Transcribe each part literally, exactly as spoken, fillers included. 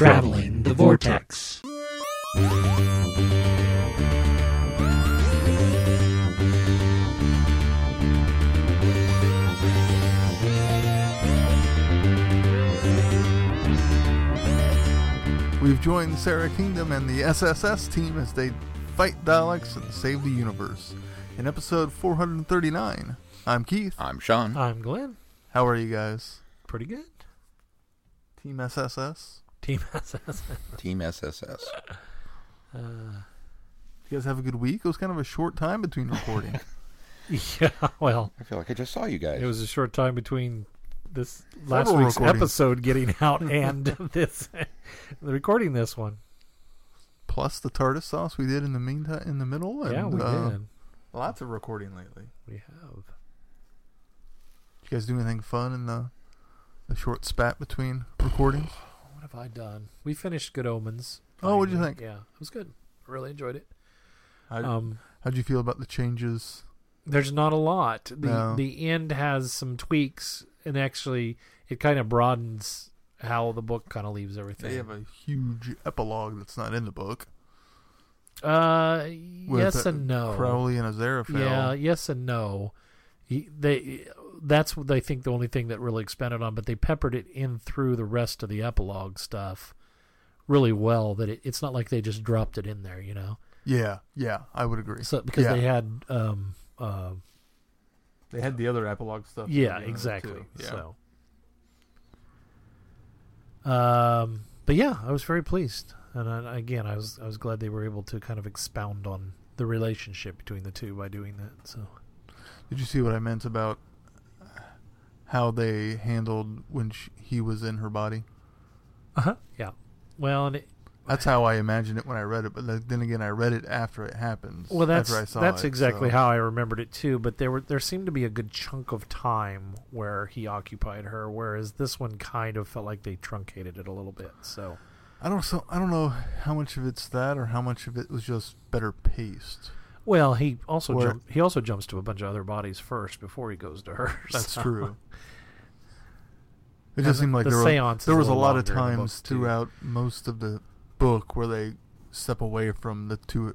traveling the vortex. We've joined Sarah Kingdom and the S S S team as they fight Daleks and save the universe. In episode four thirty-nine, I'm Keith. I'm Sean. I'm Glenn. How are you guys? Pretty good. Team S S S. Team S S S. Team S S S. Uh, you guys have a good week? It was kind of a short time between recording. Yeah, well. I feel like I just saw you guys. It was a short time between this last Several week's recordings. Episode getting out and this recording this one. Plus the TARDIS sauce we did in the meantime, in the middle. And, yeah, we uh, did. Lots of recording lately. We have. Did you guys do anything fun in the... A short spat between recordings. What have I done? We finished Good Omens. Finally. Oh, what did you think? Yeah, it was good. I really enjoyed it. How'd, um, how'd you feel about the changes? There's not a lot. The no. the end has some tweaks, and actually it kind of broadens how the book kind of leaves everything. They have a huge epilogue that's not in the book. Uh, With yes and no. Crowley and Aziraphale. Yeah, yes and no. He, they... That's what I think the only thing that really expanded on, but they peppered it in through the rest of the epilogue stuff really well. That it, it's not like they just dropped it in there, you know? Yeah, yeah, I would agree. So because yeah. they had, um, uh, they had the other epilogue stuff. Yeah, exactly. Yeah. So, um, but yeah, I was very pleased, and I, again, I was I was glad they were able to kind of expound on the relationship between the two by doing that. So, did you see what I meant about? How they handled when she, he was in her body. Uh huh. Yeah. Well, and it, that's how I imagined it when I read it. But then again, I read it after it happens. Well, that's after I saw that's it, exactly so. How I remembered it too. But there were there seemed to be a good chunk of time where he occupied her, whereas this one kind of felt like they truncated it a little bit. So I don't so I don't know how much of it's that or how much of it was just better paced. Well, he also or, jump, he also jumps to a bunch of other bodies first before he goes to hers. That's so. True. It just seemed like the there, were, there was a, a lot of times throughout most of the book where they step away from the two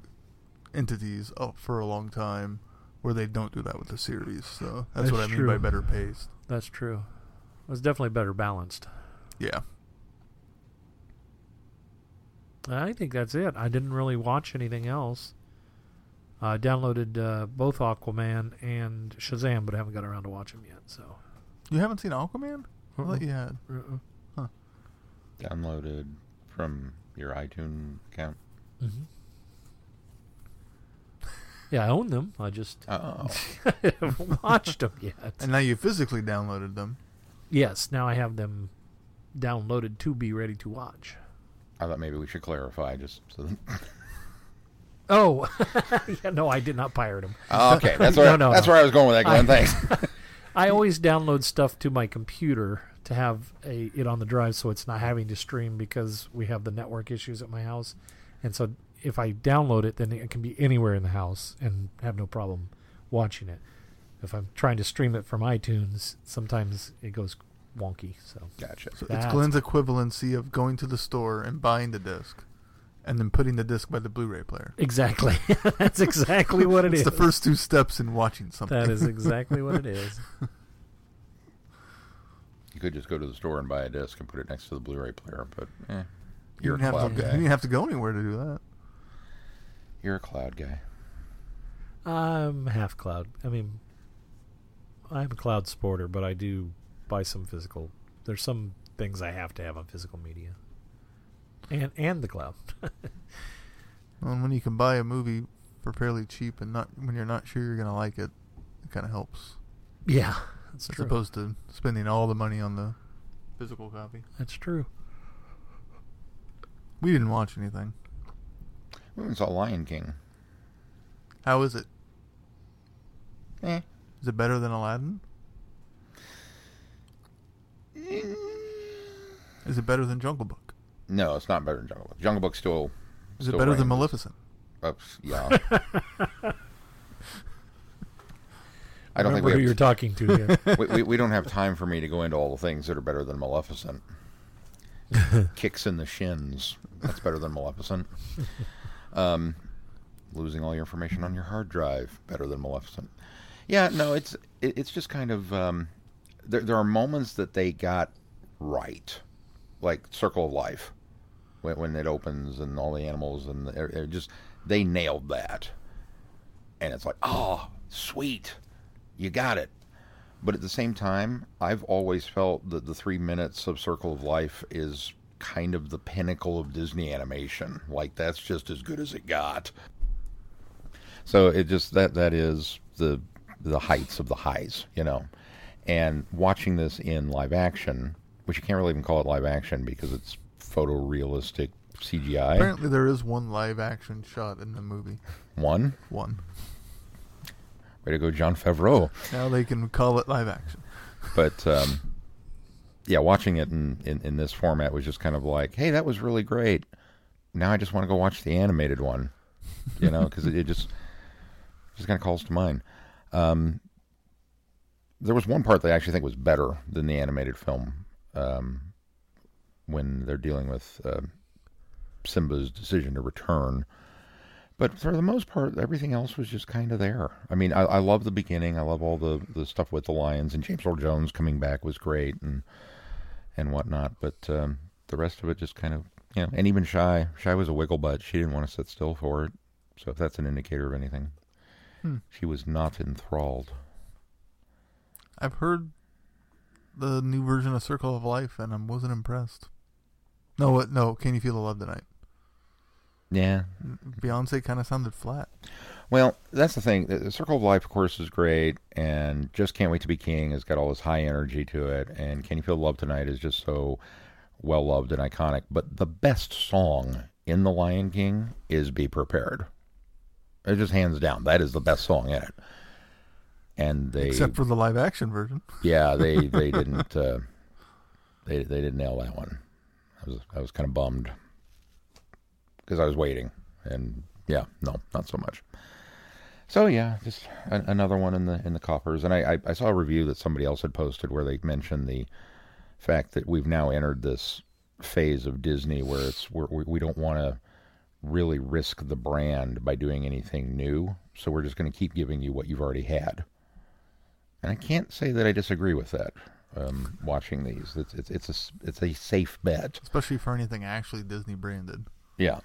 entities for a long time, where they don't do that with the series. So that's, that's what I true. mean by better paced. That's true. It was definitely better balanced. Yeah. I think that's it. I didn't really watch anything else. I downloaded uh, both Aquaman and Shazam, but I haven't got around to watch them yet. So, you haven't seen Aquaman? I thought you had. Huh. Downloaded from your iTunes account. Mm-hmm. Yeah, I own them. I just oh. haven't watched them yet. And now you physically downloaded them. Yes, now I have them downloaded to be ready to watch. I thought maybe we should clarify just so that... Oh, yeah, no, I did not pirate them. Oh, okay, that's where, no, no, that's no. where I was going with that, Glenn. I, thanks. I always download stuff to my computer to have a, it on the drive so it's not having to stream because we have the network issues at my house. And so if I download it, then it can be anywhere in the house and have no problem watching it. If I'm trying to stream it from iTunes, sometimes it goes wonky. So Gotcha. So it's Glenn's equivalency of going to the store and buying the disc. And then putting the disc by the Blu-ray player. Exactly. That's exactly what it it's is. It's the first two steps in watching something. That is exactly what it is. You could just go to the store and buy a disc and put it next to the Blu-ray player, but eh, you're you a cloud to, guy. You didn't have to go anywhere to do that. You're a cloud guy. I'm half cloud. I mean, I'm a cloud sporter, but I do buy some physical. There's some things I have to have on physical media. And and the cloud. Well, and when you can buy a movie for fairly cheap and not when you're not sure you're going to like it, it kind of helps. Yeah, that's true. As opposed to spending all the money on the physical copy. That's true. We didn't watch anything. We even saw Lion King. How is it? Eh. Is it better than Aladdin? Is it better than Jungle Book? No, it's not better than Jungle Book. Jungle Book still... Is it still better than Maleficent? Oops, yeah. I don't Remember think we who have you're t- talking to here. we, we, we don't have time for me to go into all the things that are better than Maleficent. Kicks in the shins. That's better than Maleficent. Um, losing all your information on your hard drive. Better than Maleficent. Yeah, no, it's it, it's just kind of... Um, there, there are moments that they got right. Like Circle of Life. When, when it opens and all the animals and they're, they're just... They nailed that. And it's like, oh, sweet. You got it. But at the same time, I've always felt that the three minutes of Circle of Life is kind of the pinnacle of Disney animation. Like, that's just as good as it got. So it just, that that is the the heights of the highs, you know. And watching this in live action, which you can't really even call it live action because it's photorealistic C G I. Apparently there is one live action shot in the movie. One? One. Way to go, John Favreau. Now they can call it live action. But, um, yeah, watching it in, in, in this format was just kind of like, hey, that was really great. Now I just want to go watch the animated one, you know, because it, it just just kind of calls to mind. Um, there was one part that I actually think was better than the animated film um, when they're dealing with uh, Simba's decision to return. But for the most part, everything else was just kind of there. I mean, I, I love the beginning. I love all the, the stuff with the lions. And James Earl Jones coming back was great and and whatnot. But um, the rest of it just kind of, you know. And even Shy. Shy was a wiggle butt. She didn't want to sit still for it. So if that's an indicator of anything, hmm. she was not enthralled. I've heard the new version of Circle of Life, and I wasn't impressed. No, no. Can You Feel the Love Tonight? Yeah. Beyonce kind of sounded flat. Well, that's the thing. The Circle of Life, of course, is great, and Just Can't Wait to Be King has got all this high energy to it, and Can You Feel the Love Tonight is just so well-loved and iconic. But the best song in The Lion King is Be Prepared. It's just hands down. That is the best song in it. And they Except for the live-action version. Yeah, they, they didn't uh, they they didn't nail that one. I was I was kind of bummed. Because I was waiting, and yeah, no, not so much. So yeah, just a, another one in the in the coffers. And I, I, I saw a review that somebody else had posted where they mentioned the fact that we've now entered this phase of Disney where it's where we, we don't want to really risk the brand by doing anything new, so we're just going to keep giving you what you've already had. And I can't say that I disagree with that. Um, watching these, it's, it's it's a it's a safe bet, especially for anything actually Disney branded. Yeah.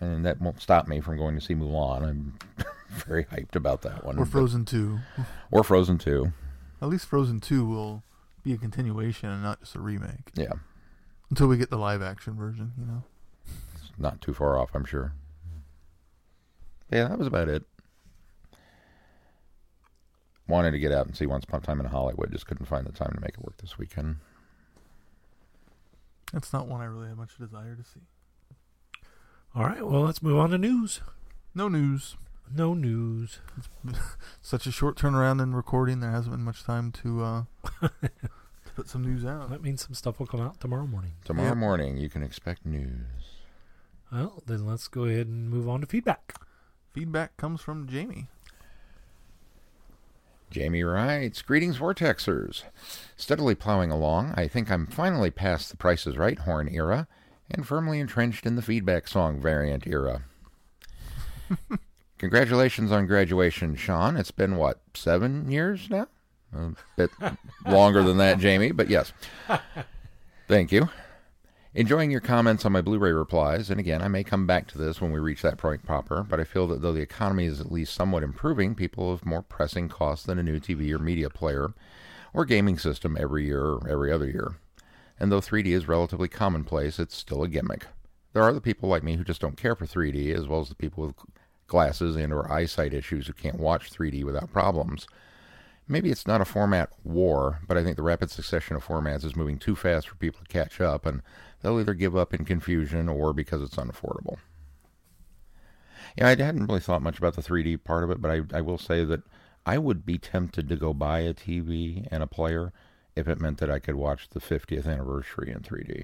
And that won't stop me from going to see Mulan. I'm very hyped about that one. Or Frozen but, two. Or Frozen two. At least Frozen two will be a continuation and not just a remake. Yeah. Until we get the live action version, you know. It's not too far off, I'm sure. Yeah, that was about it. Wanted to get out and see Once Upon a Time in Hollywood. Just couldn't find the time to make it work this weekend. That's not one I really have much desire to see. All right, well, let's move on to news. No news. No news. It's such a short turnaround in recording, there hasn't been much time to uh, put some news out. That means some stuff will come out tomorrow morning. Tomorrow yep. morning, you can expect news. Well, then let's go ahead and move on to feedback. Feedback comes from Jamie. Jamie writes, greetings, Vortexers. Steadily plowing along, I think I'm finally past the Price is Right horn era and firmly entrenched in the feedback song variant era. Congratulations on graduation, Sean. It's been, what, seven years now? A bit longer than that, Jamie, but yes. Thank you. Enjoying your comments on my Blu-ray replies, and again, I may come back to this when we reach that point proper, but I feel that though the economy is at least somewhat improving, people have more pressing costs than a new T V or media player or gaming system every year or every other year. And though three D is relatively commonplace, it's still a gimmick. There are the people like me who just don't care for three D, as well as the people with glasses and or eyesight issues who can't watch three D without problems. Maybe it's not a format war, but I think the rapid succession of formats is moving too fast for people to catch up, and they'll either give up in confusion or because it's unaffordable. Yeah, I hadn't really thought much about the three D part of it, but I, I will say that I would be tempted to go buy a T V and a player if it meant that I could watch the fiftieth anniversary in three D.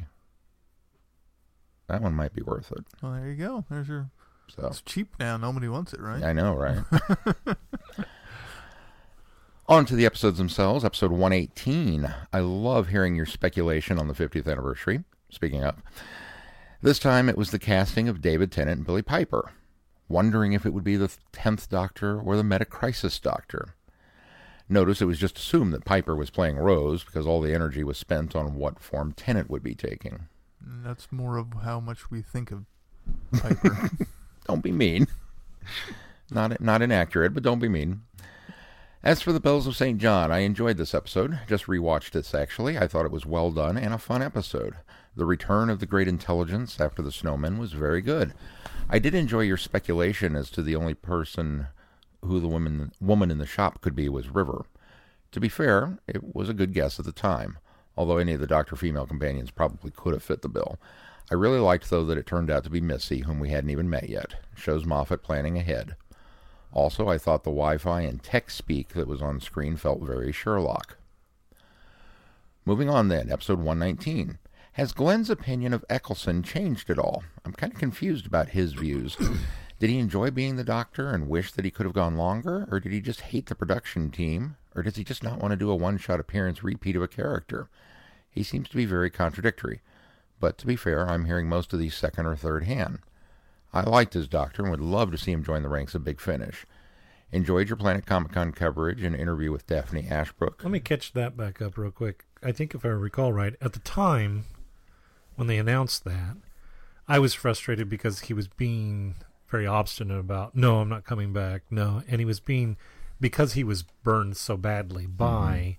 That one might be worth it. Well, there you go. There's your. So. It's cheap now. Nobody wants it, right? I know, right? On to the episodes themselves, episode one eighteen. I love hearing your speculation on the fiftieth anniversary. Speaking of, this time it was the casting of David Tennant and Billy Piper, wondering if it would be the tenth Doctor or the Metacrisis Doctor. Notice it was just assumed that Piper was playing Rose because all the energy was spent on what form Tennant would be taking. That's more of how much we think of Piper. Don't be mean. Not not inaccurate, but don't be mean. As for the Bells of Saint John, I enjoyed this episode. Just rewatched this, actually. I thought it was well done and a fun episode. The return of the great intelligence after the snowmen was very good. I did enjoy your speculation as to the only person who the woman, woman in the shop could be was River. To be fair, it was a good guess at the time, although any of the Doctor female companions probably could have fit the bill. I really liked, though, that it turned out to be Missy, whom we hadn't even met yet. It shows Moffat planning ahead. Also, I thought the Wi-Fi and tech speak that was on screen felt very Sherlock. Moving on then, episode one nineteen. Has Glenn's opinion of Eccleston changed at all? I'm kind of confused about his views. Did he enjoy being the Doctor and wish that he could have gone longer? Or did he just hate the production team? Or does he just not want to do a one-shot appearance repeat of a character? He seems to be very contradictory. But to be fair, I'm hearing most of these second or third hand. I liked his Doctor and would love to see him join the ranks of Big Finish. Enjoyed your Planet Comic Con coverage and interview with Daphne Ashbrook. Let me catch that back up real quick. I think if I recall right, at the time when they announced that, I was frustrated because he was being very obstinate about, no, I'm not coming back, no. And he was being, because he was burned so badly by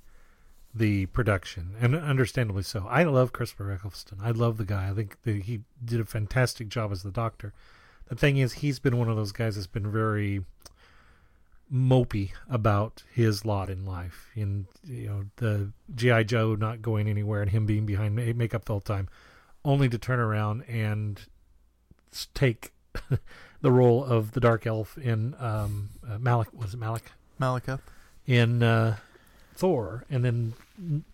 mm-hmm. the production, and understandably so. I love Christopher Eccleston. I love the guy. I think that he did a fantastic job as the Doctor. The thing is, he's been one of those guys that's been very mopey about his lot in life. And, you know, the G I. Joe not going anywhere and him being behind makeup the whole time, only to turn around and take the role of the Dark Elf in um, uh, Malak. Was it Malak? Malekith. In uh, Thor, and then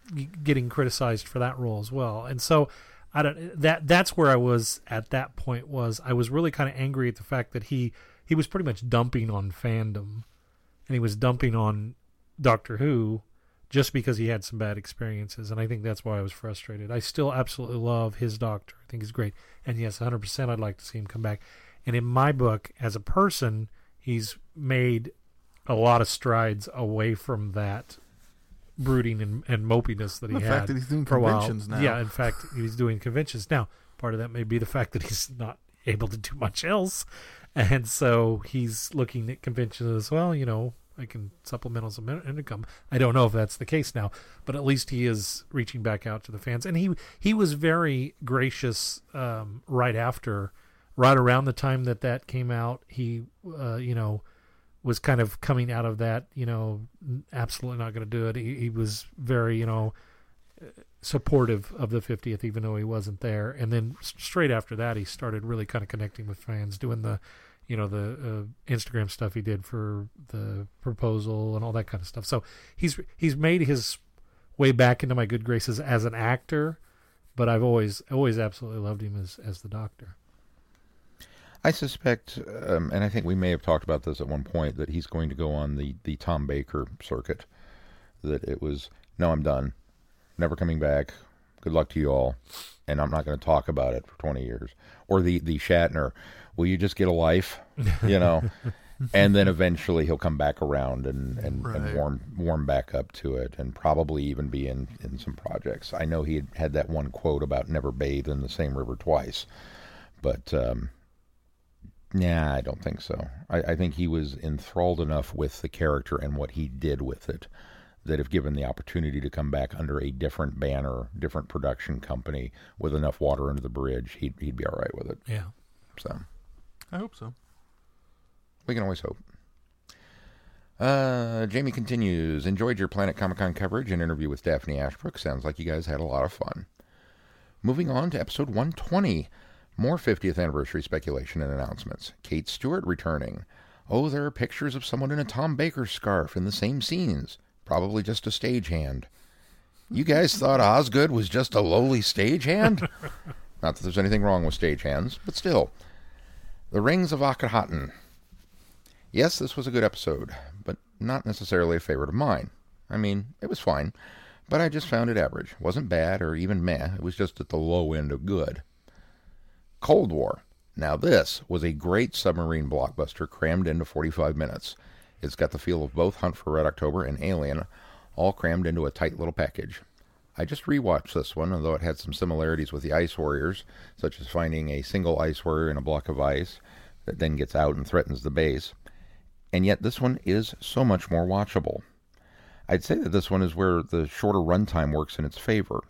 getting criticized for that role as well. And so I don't, that that's where I was at that point. Was I was really kind of angry at the fact that he, he was pretty much dumping on fandom, and he was dumping on Doctor Who just because he had some bad experiences, and I think that's why I was frustrated. I still absolutely love his Doctor. I think he's great, and yes, one hundred percent I'd like to see him come back. And in my book, as a person, he's made a lot of strides away from that brooding and, and mopiness that he had. The fact that he's doing conventions now. Yeah, in fact, he's doing conventions now. Part of that may be the fact that he's not able to do much else, and so he's looking at conventions as well. You know, I can supplement some income. I don't know if that's the case now, but at least he is reaching back out to the fans. And he he was very gracious um, right after, right around the time that that came out. He, uh, you know. was kind of coming out of that, you know, absolutely not going to do it. He, he was very, you know, supportive of the fiftieth, even though he wasn't there. And then straight after that, he started really kind of connecting with fans, doing the, you know, the uh, Instagram stuff he did for the proposal and all that kind of stuff. So he's he's made his way back into my good graces as an actor, but I've always always absolutely loved him as, as the Doctor. I suspect, um, and I think we may have talked about this at one point, that he's going to go on the, the Tom Baker circuit. That it was, no, I'm done. Never coming back. Good luck to you all. And I'm not going to talk about it for twenty years. Or the, the Shatner, will you just get a life? You know? And then eventually he'll come back around and, and, right. and warm warm back up to it and probably even be in, in some projects. I know he had, had that one quote about never bathe in the same river twice. But... Um, Nah, I don't think so. I, I think he was enthralled enough with the character and what he did with it that if given the opportunity to come back under a different banner, different production company, with enough water under the bridge, he'd, he'd be all right with it. Yeah. So. I hope so. We can always hope. Uh, Jamie continues, enjoyed your Planet Comic Con coverage and interview with Daphne Ashbrook. Sounds like you guys had a lot of fun. Moving on to episode one twenty. More fiftieth anniversary speculation and announcements. Kate Stewart returning. Oh, there are pictures of someone in a Tom Baker scarf in the same scenes. Probably just a stagehand. You guys thought Osgood was just a lowly stagehand? Not that there's anything wrong with stagehands, but still. The Rings of Akhenaten. Yes, this was a good episode, but not necessarily a favorite of mine. I mean, it was fine, but I just found it average. It wasn't bad or even meh. It was just at the low end of good. Cold War. Now this was a great submarine blockbuster crammed into forty-five minutes. It's got the feel of both Hunt for Red October and Alien, all crammed into a tight little package. I just rewatched this one, although it had some similarities with the Ice Warriors, such as finding a single Ice Warrior in a block of ice that then gets out and threatens the base. And yet this one is so much more watchable. I'd say that this one is where the shorter runtime works in its favor.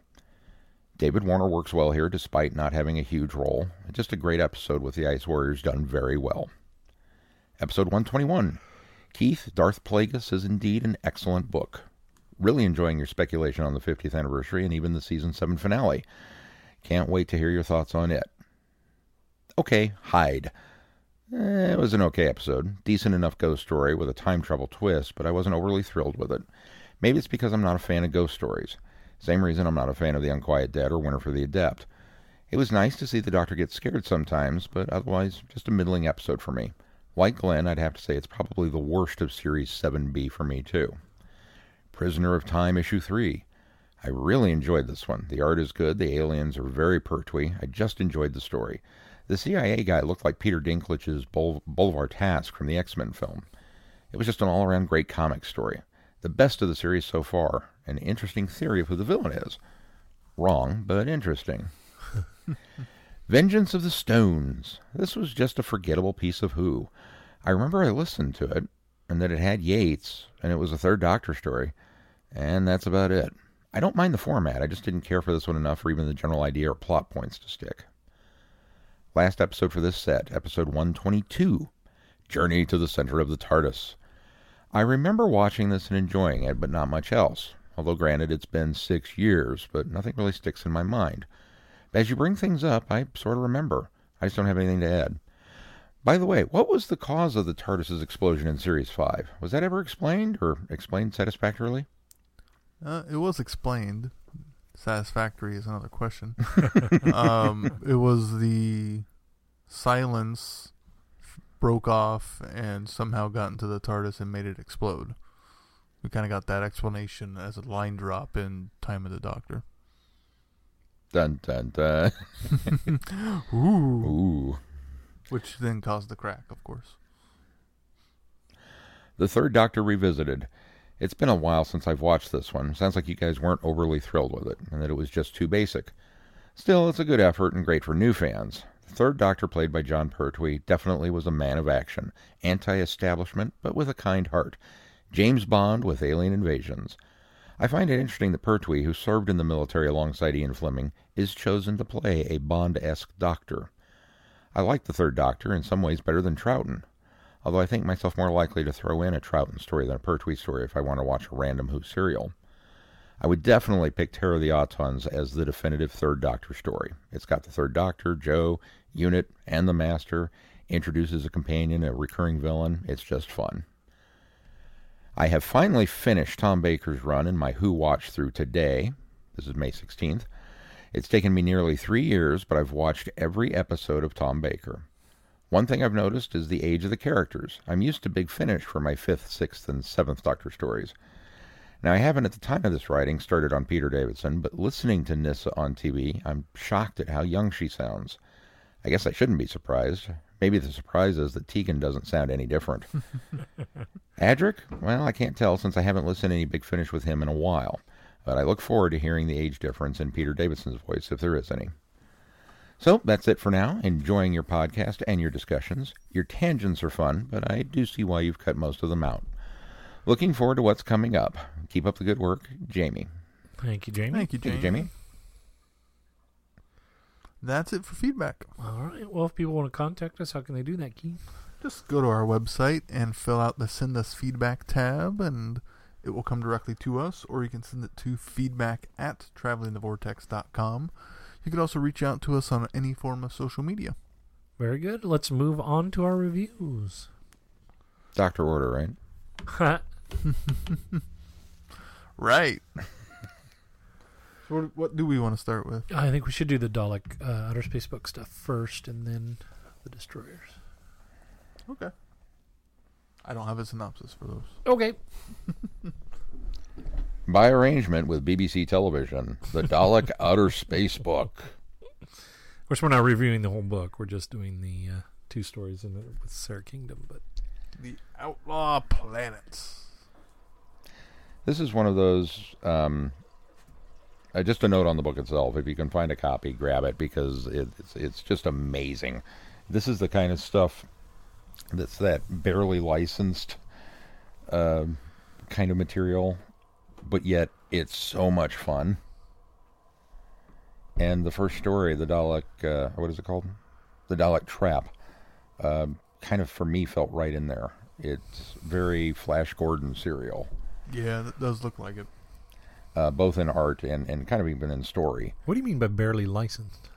David Warner works well here, despite not having a huge role. Just a great episode with the Ice Warriors done very well. Episode one twenty-one. Keith, Darth Plagueis is indeed an excellent book. Really enjoying your speculation on the fiftieth anniversary and even the season seven finale. Can't wait to hear your thoughts on it. Okay, Hyde. Eh, it was an okay episode. Decent enough ghost story with a time travel twist, but I wasn't overly thrilled with it. Maybe it's because I'm not a fan of ghost stories. Same reason I'm not a fan of The Unquiet Dead or Winter for the Adept. It was nice to see the Doctor get scared sometimes, but otherwise just a middling episode for me. Like Glenn, I'd have to say it's probably the worst of Series seven B for me too. Prisoner of Time, Issue three. I really enjoyed this one. The art is good. The aliens are very pertwee. I just enjoyed the story. The C I A guy looked like Peter Dinklage's Bol- Bolivar Task from the X-Men film. It was just an all-around great comic story. The best of the series so far. An interesting theory of who the villain is. Wrong, but interesting. Vengeance of the Stones. This was just a forgettable piece of Who. I remember I listened to it, and that it had Yates, and it was a third Doctor story. And that's about it. I don't mind the format. I just didn't care for this one enough for even the general idea or plot points to stick. Last episode for this set, episode one twenty-two, Journey to the Center of the TARDIS. I remember watching this and enjoying it, but not much else. Although granted, it's been six years, but nothing really sticks in my mind. But as you bring things up, I sort of remember. I just don't have anything to add. By the way, what was the cause of the TARDIS's explosion in Series five? Was that ever explained, or explained satisfactorily? Uh, it was explained. Satisfactory is another question. um, it was the silence broke off and somehow got into the TARDIS and made it explode. We kind of got that explanation as a line drop in Time of the Doctor. Dun, dun, dun. Ooh. Ooh. Which then caused the crack, of course. The Third Doctor Revisited. It's been a while since I've watched this one. Sounds like you guys weren't overly thrilled with it, and that it was just too basic. Still, it's a good effort and great for new fans. The Third Doctor, played by John Pertwee, definitely was a man of action. Anti-establishment, but with a kind heart. James Bond with alien invasions. I find it interesting that Pertwee, who served in the military alongside Ian Fleming, is chosen to play a Bond-esque Doctor. I like the Third Doctor in some ways better than Troughton, although I think myself more likely to throw in a Troughton story than a Pertwee story if I want to watch a random Who serial. I would definitely pick Terror of the Autons as the definitive Third Doctor story. It's got the Third Doctor, Joe, Unit, and the Master, introduces a companion, a recurring villain. It's just fun. I have finally finished Tom Baker's run in my Who watch through today. This is May sixteenth. It's taken me nearly three years, but I've watched every episode of Tom Baker. One thing I've noticed is the age of the characters. I'm used to Big Finish for my fifth, sixth, and seventh Doctor stories. Now, I haven't at the time of this writing started on Peter Davison, but listening to Nyssa on T V, I'm shocked at how young she sounds. I guess I shouldn't be surprised. Maybe the surprise is that Tegan doesn't sound any different. Adric? Well, I can't tell since I haven't listened to any Big Finish with him in a while. But I look forward to hearing the age difference in Peter Davidson's voice, if there is any. So, that's it for now. Enjoying your podcast and your discussions. Your tangents are fun, but I do see why you've cut most of them out. Looking forward to what's coming up. Keep up the good work, Jamie. Thank you, Jamie. Thank you, Jamie. Thank you, Jamie. That's it for feedback. All right. Well, if people want to contact us, how can they do that, Keith? Just go to our website and fill out the Send Us Feedback tab, and it will come directly to us, or you can send it to feedback at traveling the vortex dot com. You can also reach out to us on any form of social media. Very good. Let's move on to our reviews. Doctor Order, right? Right. So what do we want to start with? I think we should do the Dalek uh, Outer Space Book stuff first, and then the Destroyers. Okay. I don't have a synopsis for those. Okay. by arrangement with B B C Television, the Dalek Outer Space Book. Of course, we're not reviewing the whole book. We're just doing the uh, two stories in it with Sarah Kingdom, but the Outlaw Planets. This is one of those. Um, uh, just a note on the book itself: if you can find a copy, grab it, because it, it's it's just amazing. This is the kind of stuff that's that barely licensed uh, kind of material, but yet it's so much fun. And the first story, the Dalek, uh, what is it called? The Dalek Trap, uh, kind of for me felt right in there. It's very Flash Gordon serial. Yeah, that does look like it. Uh, both in art and, and kind of even in story. What do you mean by barely licensed?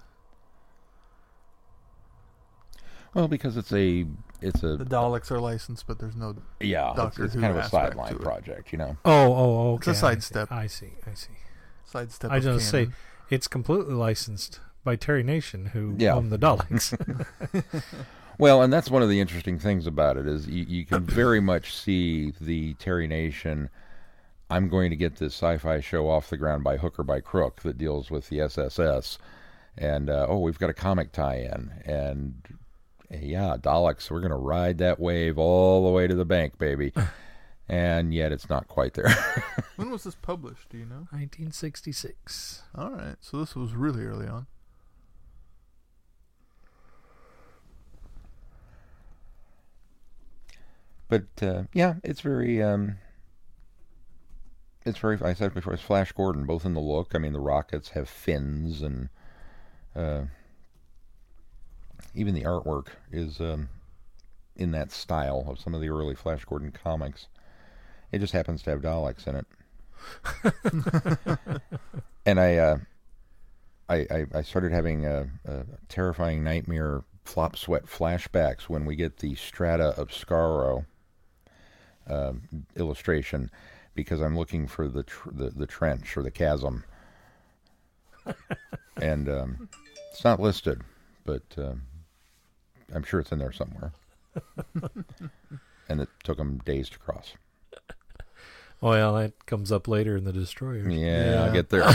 Well, because it's a it's a the Daleks are licensed, but there's no yeah. Doctor it's it's Who kind of a sideline project, you know. Oh, oh, okay. It's a sidestep. I see, I see. Sidestep. I just say it's completely licensed by Terry Nation, who yeah. owned the Daleks. Well, and that's one of the interesting things about it is you, you can very much see the Terry Nation. I'm going to get this sci-fi show off the ground by hook or by crook that deals with the S S S, and uh, oh, we've got a comic tie-in and. Yeah, Daleks, we're going to ride that wave all the way to the bank, baby. And yet it's not quite there. When was this published, do you know? nineteen sixty-six. All right, so this was really early on. But, uh, yeah, it's very, um, it's very, I said before, it's Flash Gordon, both in the look. I mean, the rockets have fins and... Uh, even the artwork is um, in that style of some of the early Flash Gordon comics. It just happens to have Daleks in it. And I, uh, I, I started having a, a terrifying nightmare flop sweat flashbacks when we get the Strata of Skaro uh, illustration, because I'm looking for the tr- the, the trench or the chasm, and um, it's not listed, but. Um, I'm sure it's in there somewhere. And it took them days to cross. Well, that comes up later in the Destroyer. Yeah, yeah. I'll get there.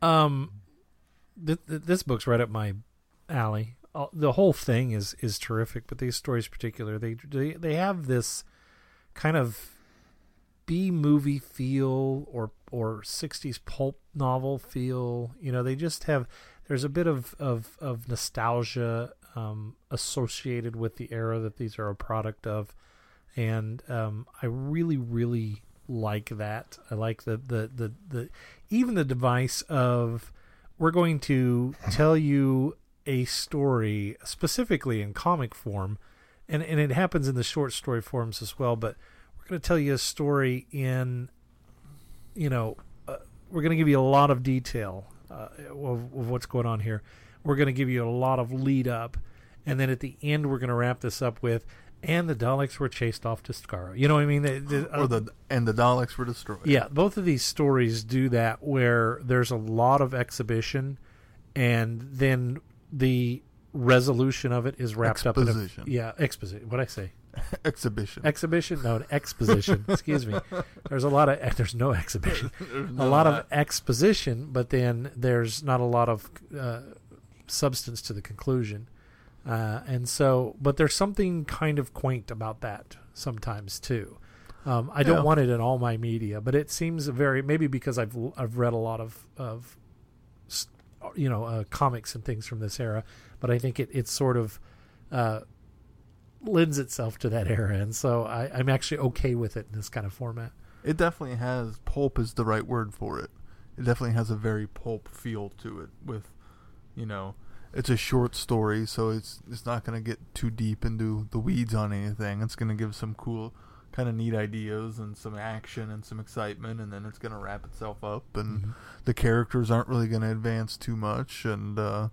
um, th- th- This book's right up my alley. Uh, the whole thing is, is terrific, but these stories in particular, they, they, they have this kind of B-movie feel or or sixties pulp novel feel. You know, they just have... There's a bit of, of, of nostalgia um, associated with the era that these are a product of. And um, I really, really like that. I like the, the, the, the even the device of we're going to tell you a story specifically in comic form. And, and it happens in the short story forms as well. But we're going to tell you a story in, you know, uh, we're going to give you a lot of detail. Uh, of, of what's going on here. We're going to give you a lot of lead up, and then at the end we're going to wrap this up with and the Daleks were chased off to Skaro. You know what I mean? They, they, uh, or the and the Daleks were destroyed. Yeah, both of these stories do that where there's a lot of exhibition and then the resolution of it is wrapped exposition. up in a, yeah, exposition. What'd I say? Exhibition. Exhibition? No, an exposition. Excuse me. There's a lot of... There's no exhibition. There's no a lot that. of exposition, but then there's not a lot of uh, substance to the conclusion. Uh, and so... But there's something kind of quaint about that sometimes, too. Um, I yeah. don't want it in all my media, but it seems very... Maybe because I've I've read a lot of, of you know, uh, comics and things from this era, but I think it it's sort of... Uh, lends itself to that era, and so I, I'm actually okay with it in this kind of format. It definitely has, pulp is the right word for it. It definitely has a very pulp feel to it with, you know, it's a short story, so it's it's not going to get too deep into the weeds on anything. It's going to give some cool, kind of neat ideas and some action and some excitement, and then it's going to wrap itself up, and mm-hmm. the characters aren't really going to advance too much, and, uh,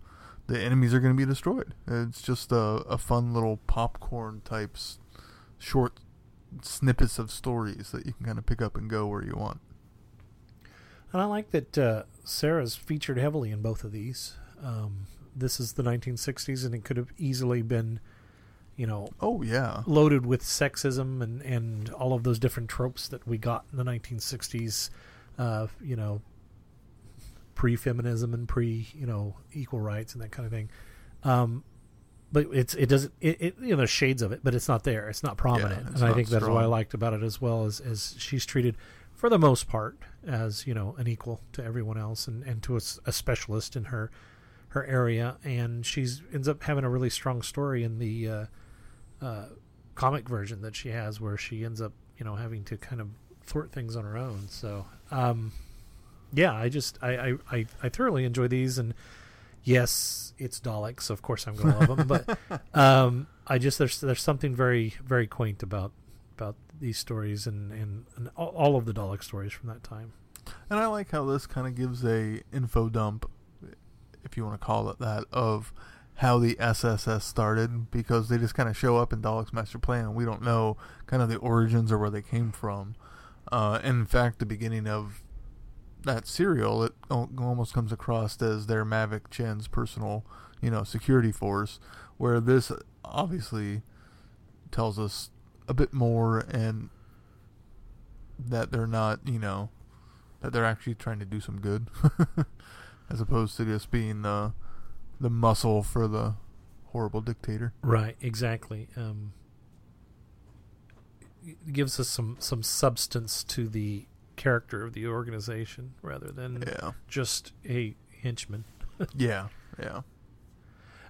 the enemies are going to be destroyed. It's just a, a fun little popcorn type short snippets of stories that you can kind of pick up and go where you want. And I like that uh, Sarah's featured heavily in both of these. Um, this is the nineteen sixties, and it could have easily been, you know, oh yeah, loaded with sexism and, and all of those different tropes that we got in the nineteen sixties, uh, you know, pre-feminism and pre, you know, equal rights and that kind of thing. Um, but it's it doesn't it, it you know, there's shades of it, but it's not there. It's not prominent, yeah, it's and not I think strong. That's what I liked about it as well, as as she's treated for the most part as, you know, an equal to everyone else and and to a, a specialist in her her area, and she's ends up having a really strong story in the uh, uh, comic version that she has, where she ends up, you know, having to kind of thwart things on her own. So um, yeah, I just I, I, I, I thoroughly enjoy these, and. Yes, it's Daleks, so of course I'm going to love them. But um, I just there's there's something very very quaint about about these stories and, and, and all of the Dalek stories from that time. And I like how this kind of gives a info dump, if you want to call it that, of how the S S S started, because they just kind of show up in Dalek's Master Plan, and we don't know kind of the origins or where they came from. Uh, in fact, the beginning of that serial, it almost comes across as their Mavic Chen's personal, you know, security force, where this obviously tells us a bit more, and that they're not, you know, that they're actually trying to do some good, as opposed to just being the the muscle for the horrible dictator. Right, exactly. Um, it gives us some, some substance to the character of the organization rather than yeah. just a henchman. yeah, yeah.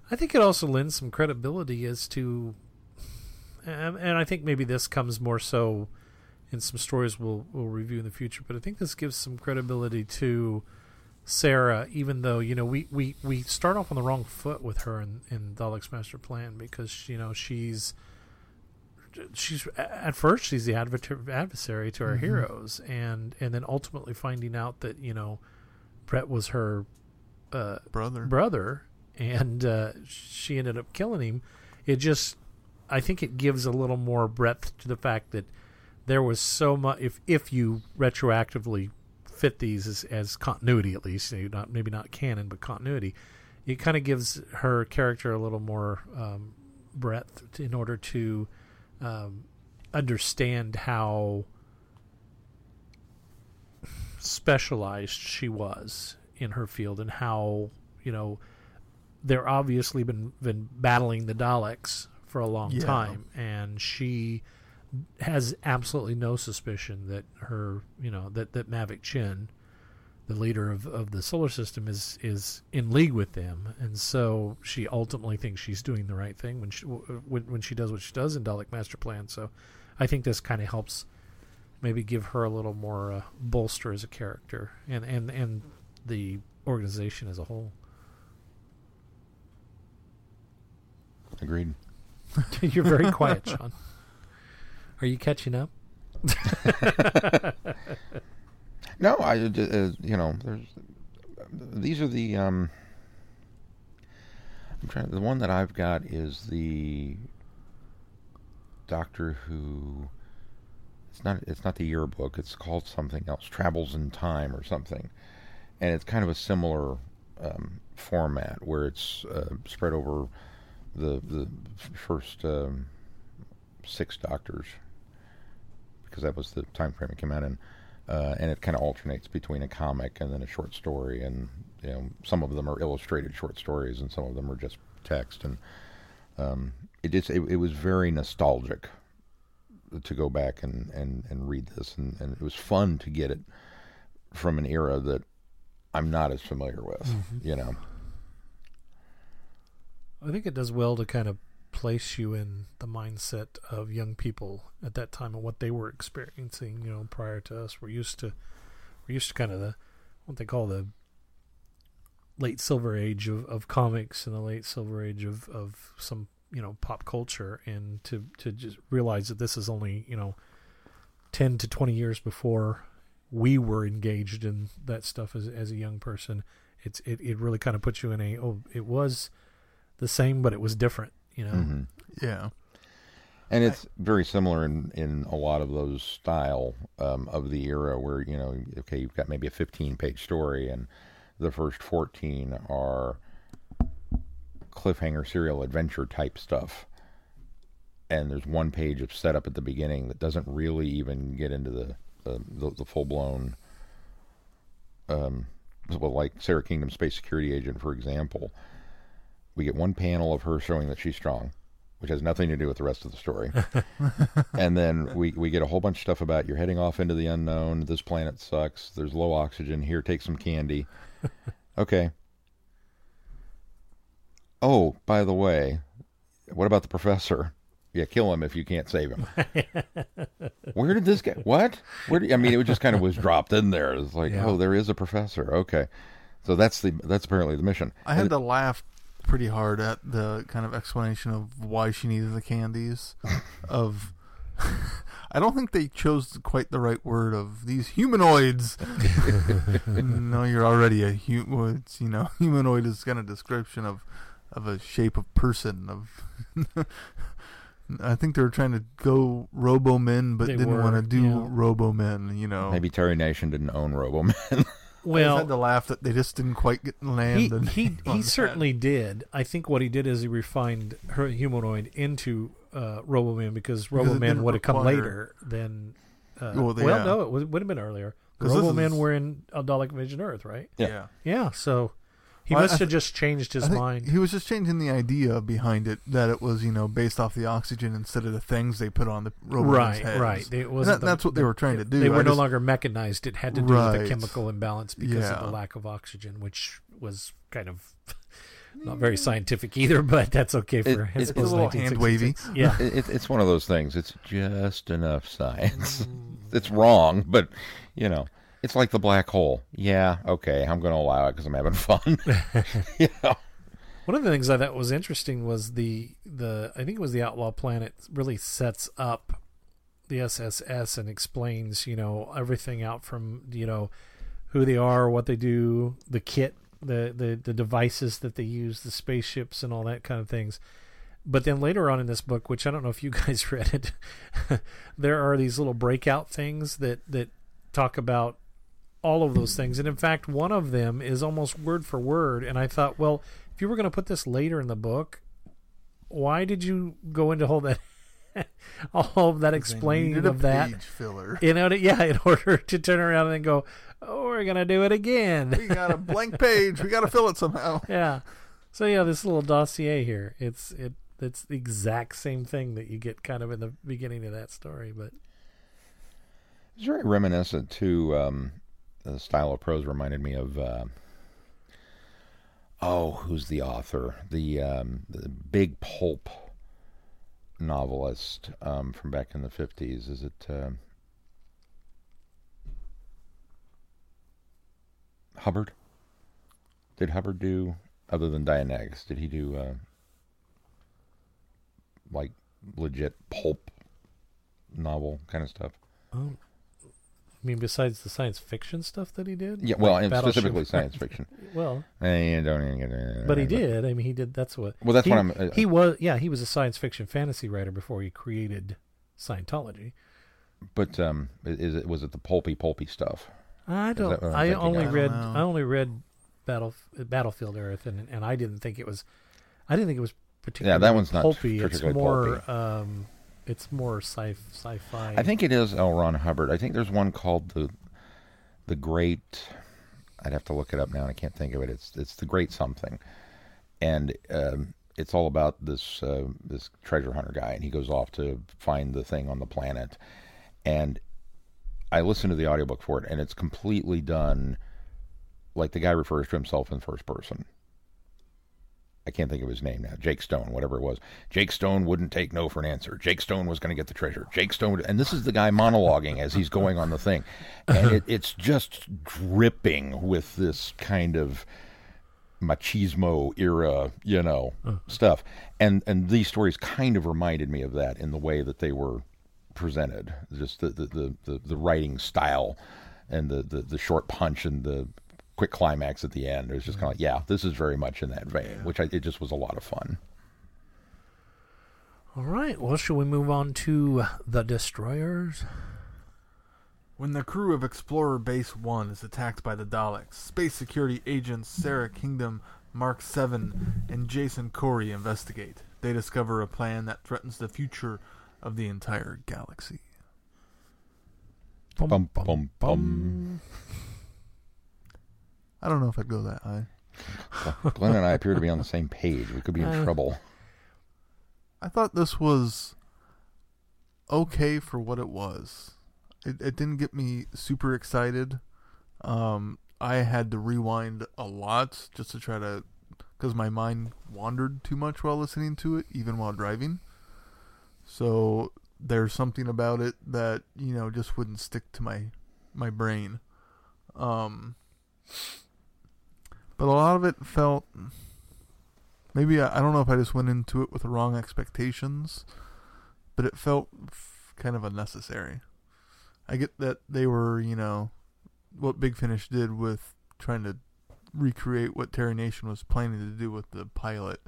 I think it also lends some credibility as to, and, and I think maybe this comes more so in some stories we'll we'll review in the future, but I think this gives some credibility to Sarah, even though, you know, we, we, we start off on the wrong foot with her in, in Dalek's Master Plan, because, you know, she's she's at first she's the adversary to our mm-hmm. heroes, and and then ultimately finding out that, you know, Brett was her uh, brother brother, and uh, she ended up killing him. It just, I think it gives a little more breadth to the fact that there was so much. If if you retroactively fit these as, as continuity, at least, not maybe not canon, but continuity, it kind of gives her character a little more um, breadth in order to. Um, understand how specialized she was in her field, and how, you know, they're obviously been, been battling the Daleks for a long yeah. time, and she has absolutely no suspicion that her, you know, that, that Mavic Chen, the leader of, of the solar system, is, is in league with them. And so she ultimately thinks she's doing the right thing when she, when, when she does what she does in Dalek Master Plan. So I think this kind of helps maybe give her a little more uh, bolster as a character, and, and, and the organization as a whole. Agreed. You're very quiet, John. Are you catching up? No, I, uh, you know, there's, these are the, um, I'm trying, the one that I've got is the Doctor Who, it's not, it's not the yearbook, it's called something else, Travels in Time or something, and it's kind of a similar um, format, where it's uh, spread over the, the first um, six Doctors, because that was the time frame it came out in. Uh, and it kind of alternates between a comic and then a short story, and, you know, some of them are illustrated short stories, and some of them are just text. And um, it just it, it was very nostalgic to go back and, and, and read this, and, and it was fun to get it from an era that I'm not as familiar with. Mm-hmm. You know, I think it does well to kind of place you in the mindset of young people at that time and what they were experiencing, you know, prior to us. We're used to we're used to kind of the what they call the late silver age of, of comics, and the late silver age of, of some, you know, pop culture, and to, to just realize that this is only, you know, ten to twenty years before we were engaged in that stuff as as a young person. It's it, it really kind of puts you in a oh it was the same but it was different. You know, mm-hmm. yeah, and it's I, very similar in, in a lot of those style um, of the era, where, you know, okay, you've got maybe a fifteen page story, and the first fourteen are cliffhanger serial adventure type stuff, and there's one page of setup at the beginning that doesn't really even get into the uh, the, the full blown, um, well, like Sarah Kingdom, Space Security Agent, for example. We get one panel of her showing that she's strong, which has nothing to do with the rest of the story. And then we, we get a whole bunch of stuff about you're heading off into the unknown, this planet sucks, there's low oxygen, here, take some candy. Okay. Oh, by the way, what about the professor? Yeah, kill him if you can't save him. Where did this get? What? Where? Do, I mean, it was just kind of was dropped in there. It's like, yeah. Oh, there is a professor. Okay. So that's the that's apparently the mission. I had and, to laugh pretty hard at the kind of explanation of why she needed the candies. Of, I don't think they chose quite the right word of these humanoids. No, you're already a human. You know, humanoid is kind of description of of a shape of person. Of, I think they were trying to go Robo Men, but they didn't want to do yeah. Robo Men. You know, maybe Terry Nation didn't own Robo Men. Well, I had to laugh that they just didn't quite get land. He he, he certainly did. I think what he did is he refined her humanoid into uh, Roboman because Roboman would have come later than. Uh, well, they, well yeah. no, it would have been earlier. Roboman is... were in Dalek Vision Earth, right? Yeah, yeah. yeah so he well, must I have th- just changed his mind. He was just changing the idea behind it that it was you know based off the oxygen instead of the things they put on the Roboman's right, heads. Right, right. That, that's what they were trying it, to do. They were I no just, longer mechanized. It had to do right. with the chemical imbalance because yeah. of the lack of oxygen, which was kind of. Not very scientific either, but that's okay for it, his. It's a little hand wavy. Yeah, it, it's one of those things. It's just enough science. It's wrong, but you know, it's like the black hole. Yeah, okay, I'm going to allow it because I'm having fun. You know? One of the things I thought was interesting was the the I think it was the Outlaw Planet really sets up the S S S and explains you know everything out from you know who they are, what they do, the kit. The, the the devices that they use, the spaceships and all that kind of things. But then later on in this book, which I don't know if you guys read it, there are these little breakout things that, that talk about all of those things. And in fact, one of them is almost word for word. And I thought, well, if you were going to put this later in the book, why did you go into all that all of that explaining of that page filler. You know, to, yeah, in order to turn around and then go, oh, we're gonna do it again. We got a blank page. We got to fill it somehow. Yeah. So yeah, this little dossier here. It's it. It's the exact same thing that you get kind of in the beginning of that story, but it's very reminiscent to um, the style of prose. Reminded me of uh, oh, who's the author? The um, the big pulp. Novelist um, from back in the fifties. Is it uh, Hubbard? Did Hubbard do other than Dianetics? Did he do uh, like legit pulp novel kind of stuff? Oh, I mean, besides the science fiction stuff that he did. Yeah, well, like and Battleship. Specifically science fiction. Well, and don't, but he did. I mean, he did. That's what. Well, that's he, what I'm. Uh, he was. Yeah, he was a science fiction fantasy writer before he created Scientology. But um, is it was it the pulpy pulpy stuff? I don't. I only of? read. I, I only read Battle Battlefield Earth, and and I didn't think it was. I didn't think it was particularly. Yeah, that one's not pulpy. Particularly it's more. Pulpy. Um, it's more sci sci-fi. I think it is L. Ron Hubbard. I think there's one called the, the Great. I'd have to look it up now, and I can't think of it. It's it's the Great Something, and um, it's all about this uh, this treasure hunter guy, and he goes off to find the thing on the planet. And I listened to the audiobook for it, and it's completely done like the guy refers to himself in first person. I can't think of his name now. Jake Stone, whatever it was. Jake Stone wouldn't take no for an answer. Jake Stone was going to get the treasure. Jake Stone, would, and this is the guy monologuing as he's going on the thing. And it, it's just dripping with this kind of machismo era, you know, uh-huh. stuff. And and these stories kind of reminded me of that in the way that they were presented. Just the the the, the, the writing style and the, the, the short punch and the quick climax at the end. It was just kind of like, yeah, this is very much in that vein, which I, it just was a lot of fun. All right, well, shall we move on to The Destroyers? When the crew of Explorer Base one is attacked by the Daleks, Space Security Agents Sarah Kingdom, Mark Seven, and Jason Corey investigate. they discover a plan that threatens the future of the entire galaxy. Bum, bum, bum, bum. bum. I don't know if I'd go that high. Well, Glenn and I appear to be on the same page. We could be in uh, trouble. I thought this was okay for what it was. It, it didn't get me super excited. Um, I had to rewind a lot just to try to... because my mind wandered too much while listening to it, even while driving. So there's something about it that, you know, just wouldn't stick to my, my brain. Um... But a lot of it felt, maybe, I, I don't know if I just went into it with the wrong expectations, but it felt f- kind of unnecessary. I get that they were, you know, what Big Finish did with trying to recreate what Terry Nation was planning to do with the pilot,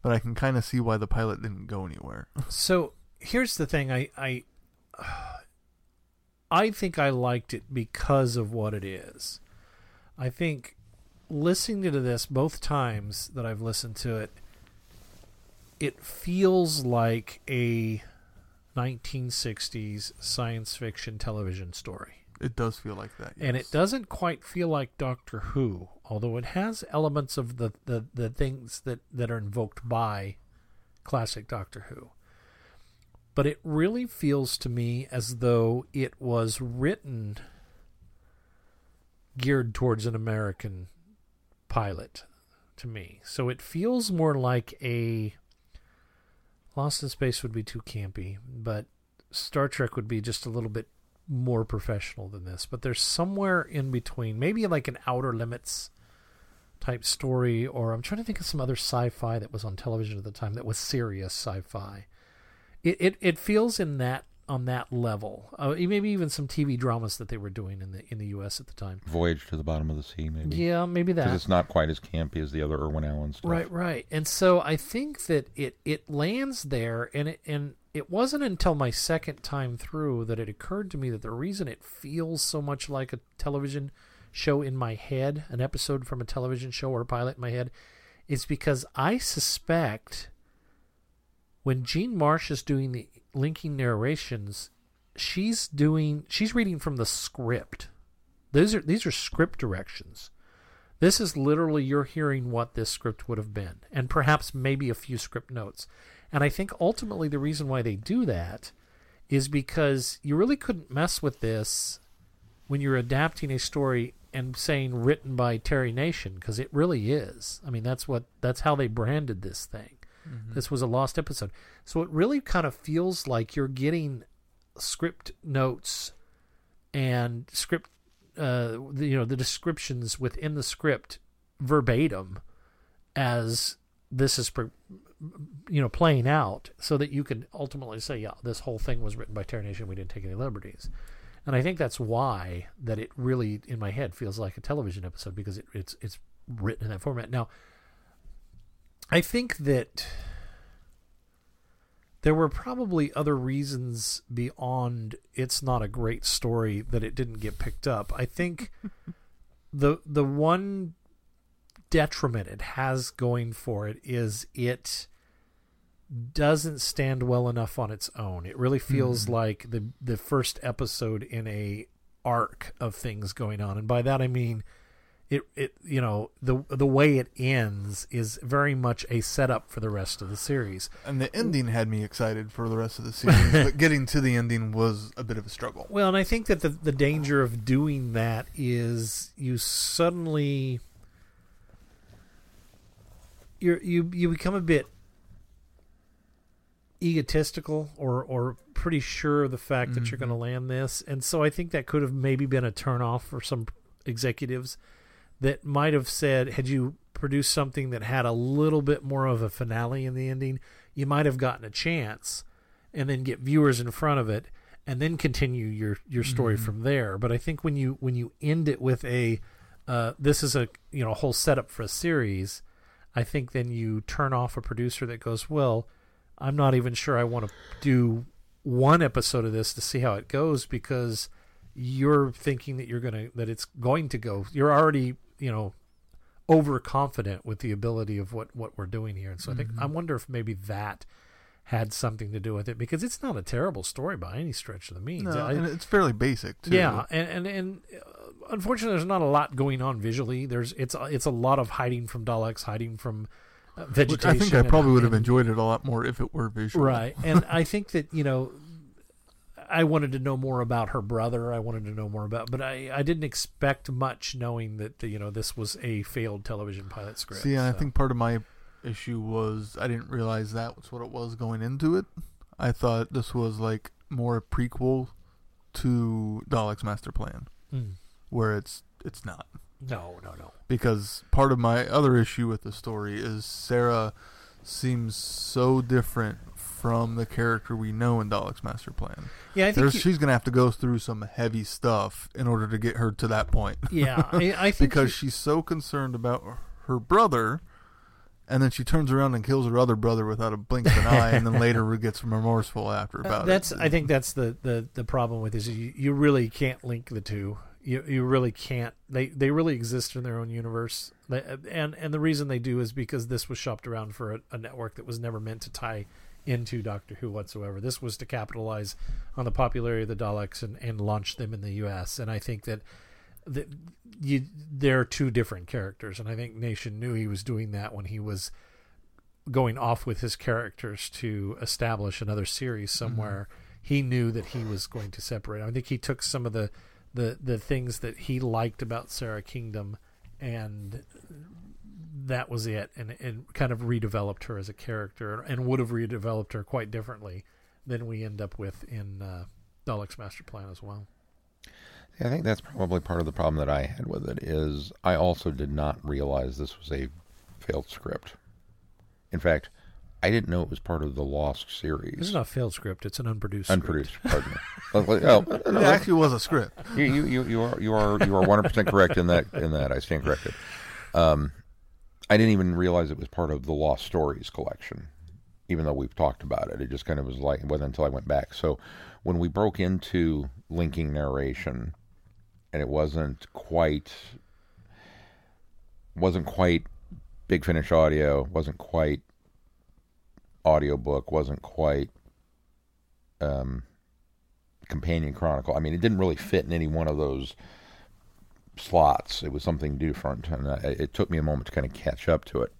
but I can kind of see why the pilot didn't go anywhere. So here's the thing, I, I, uh, I think I liked it because of what it is. I think... listening to this both times that I've listened to it, it feels like a nineteen sixties science fiction television story. It does feel like that, yes. And it doesn't quite feel like Doctor Who, although it has elements of the, the, the things that, that are invoked by classic Doctor Who. But it really feels to me as though it was written geared towards an American pilot to me. So it feels more like a Lost in Space would be too campy, but Star Trek would be just a little bit more professional than this. But there's somewhere in between, maybe like an Outer Limits type story, or I'm trying to think of some other sci-fi that was on television at the time that was serious sci-fi. It it, it feels in that on that level. Uh, maybe even some T V dramas that they were doing in the in the U S at the time. Voyage to the Bottom of the Sea, maybe. Yeah, maybe that. Because it's not quite as campy as the other Irwin Allen stuff. Right, right. And so I think that it it lands there, and it, and it wasn't until my second time through that it occurred to me that the reason it feels so much like a television show in my head, an episode from a television show or a pilot in my head, is because I suspect when Jean Marsh is doing the linking narrations, she's doing she's reading from the script. These are these are script directions. This is literally you're hearing what this script would have been, and perhaps maybe a few script notes. And I think ultimately the reason why they do that is because you really couldn't mess with this when you're adapting a story and saying written by Terry Nation, because it really is. I mean, that's what that's how they branded this thing. Mm-hmm. This was a lost episode. So it really kind of feels like you're getting script notes and script, uh, the, you know, the descriptions within the script verbatim as this is, you know, playing out, so that you can ultimately say, yeah, this whole thing was written by Terry Nation. We didn't take any liberties. And I think that's why that it really, in my head, feels like a television episode, because it, it's it's written in that format. Now, I think that there were probably other reasons beyond it's not a great story that it didn't get picked up. I think the the one detriment it has going for it is it doesn't stand well enough on its own. It really feels mm-hmm. like the the first episode in a arc of things going on. And by that I mean It it you know the the way it ends is very much a setup for the rest of the series, and the ending had me excited for the rest of the series. But getting to the ending was a bit of a struggle. Well, and I think that the the danger of doing that is you suddenly you you you become a bit egotistical or or pretty sure of the fact mm-hmm. that you're going to land this, and so I think that could have maybe been a turnoff for some executives. That might have said, had you produced something that had a little bit more of a finale in the ending, you might have gotten a chance and then get viewers in front of it and then continue your, your story mm-hmm. from there. But I think when you when you end it with a, uh, this is a you know whole setup for a series, I think then you turn off a producer that goes, well, I'm not even sure I want to do one episode of this to see how it goes, because you're thinking that you're going to, that it's going to go. You're already, you know, overconfident with the ability of what, what we're doing here. And so mm-hmm. I think I wonder if maybe that had something to do with it, because it's not a terrible story by any stretch of the means. No, I, and it's fairly basic too. Yeah, and and, and unfortunately, there's not a lot going on visually. There's it's it's a lot of hiding from Daleks, hiding from uh, vegetation. Which I think I probably and, would have and, enjoyed it a lot more if it were visual. Right, and I think that, you know, I wanted to know more about her brother. I wanted to know more about, but I, I didn't expect much, knowing that, you know, this was a failed television pilot script. See, and so. I think part of my issue was I didn't realize that was what it was going into it. I thought this was like more a prequel to Dalek's Master Plan, mm. where it's it's not. No, no, no. Because part of my other issue with the story is Sarah seems so different from the character we know in Dalek's Master Plan. Yeah, I think you, she's going to have to go through some heavy stuff in order to get her to that point. Yeah, I, I think because she, she's so concerned about her brother, and then she turns around and kills her other brother without a blink of an eye, and then later gets remorseful after about that's, it. I think that's the, the, the problem with this. You, you really can't link the two. You you really can't. They they really exist in their own universe. They, and and the reason they do is because this was shopped around for a, a network that was never meant to tie into Doctor Who whatsoever. This was to capitalize on the popularity of the Daleks and, and launch them in the U S. And I think that, that you, they're two different characters. And I think Nation knew he was doing that when he was going off with his characters to establish another series somewhere. Mm-hmm. He knew that he was going to separate. I think he took some of the, the, the things that he liked about Sarah Kingdom, and that was it, and, and kind of redeveloped her as a character, and would have redeveloped her quite differently than we end up with in uh, Dalek's Master Plan as well. Yeah, I think that's probably part of the problem that I had with it, is I also did not realize this was a failed script. In fact, I didn't know it was part of the Lost series. This is not a failed script. It's an unproduced unproduced, script. Pardon me. Oh, no, no, it actually was a script. You, you, you are you are you are one hundred percent correct in that. In that, I stand corrected. Um, I didn't even realize it was part of the Lost Stories collection, even though we've talked about it. It just kind of was like, it wasn't until I went back. So when we broke into linking narration, and it wasn't quite, wasn't quite Big Finish Audio, wasn't quite audiobook, wasn't quite um, Companion Chronicle. I mean, it didn't really fit in any one of those slots. It was something different, and I, it took me a moment to kind of catch up to it.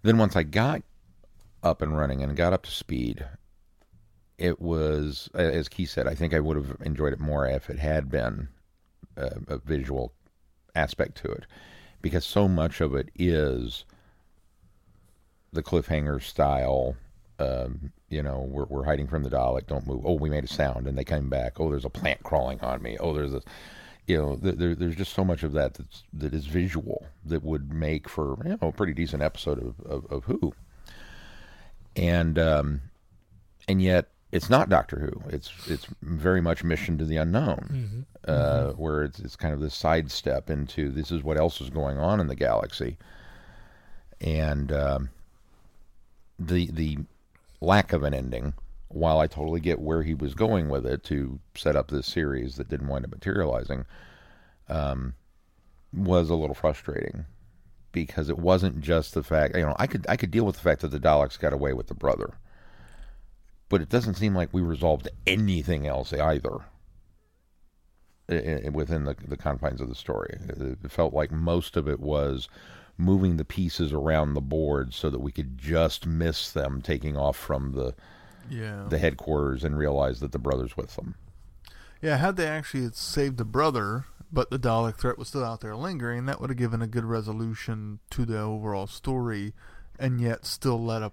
Then once I got up and running and got up to speed, it was, as Keith said, I think I would have enjoyed it more if it had been a, a visual aspect to it, because so much of it is the cliffhanger style. Um, you know, we're, we're hiding from the Dalek, don't move. Oh, we made a sound and they came back. Oh, there's a plant crawling on me. Oh, there's a You know, there, there's just so much of that that's, that is visual that would make for, you know, a pretty decent episode of, of, of Who. And um, and yet, it's not Doctor Who. It's it's very much Mission to the Unknown, mm-hmm. Uh, mm-hmm. where it's it's kind of this sidestep into this is what else is going on in the galaxy. And um, the the lack of an ending, while I totally get where he was going with it to set up this series that didn't wind up materializing, um, was a little frustrating, because it wasn't just the fact, you know, I could I could deal with the fact that the Daleks got away with the brother, but it doesn't seem like we resolved anything else either within the, the confines of the story. It felt like most of it was moving the pieces around the board so that we could just miss them taking off from the Yeah. the headquarters and realize that the brother's with them. Yeah, had they actually saved the brother, but the Dalek threat was still out there lingering, that would have given a good resolution to the overall story, and yet still let a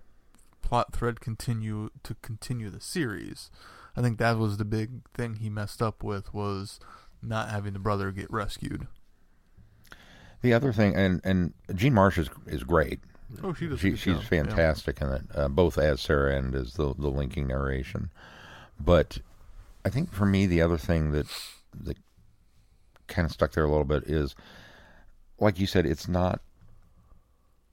plot thread continue to continue the series. I think that was the big thing he messed up with, was not having the brother get rescued. The other thing, and, and Jean Marsh is, is great. Oh, she does. She, she's fantastic yeah. in it, uh, both as Sarah and as the the linking narration. But I think for me, the other thing that that kind of stuck there a little bit is, like you said, it's not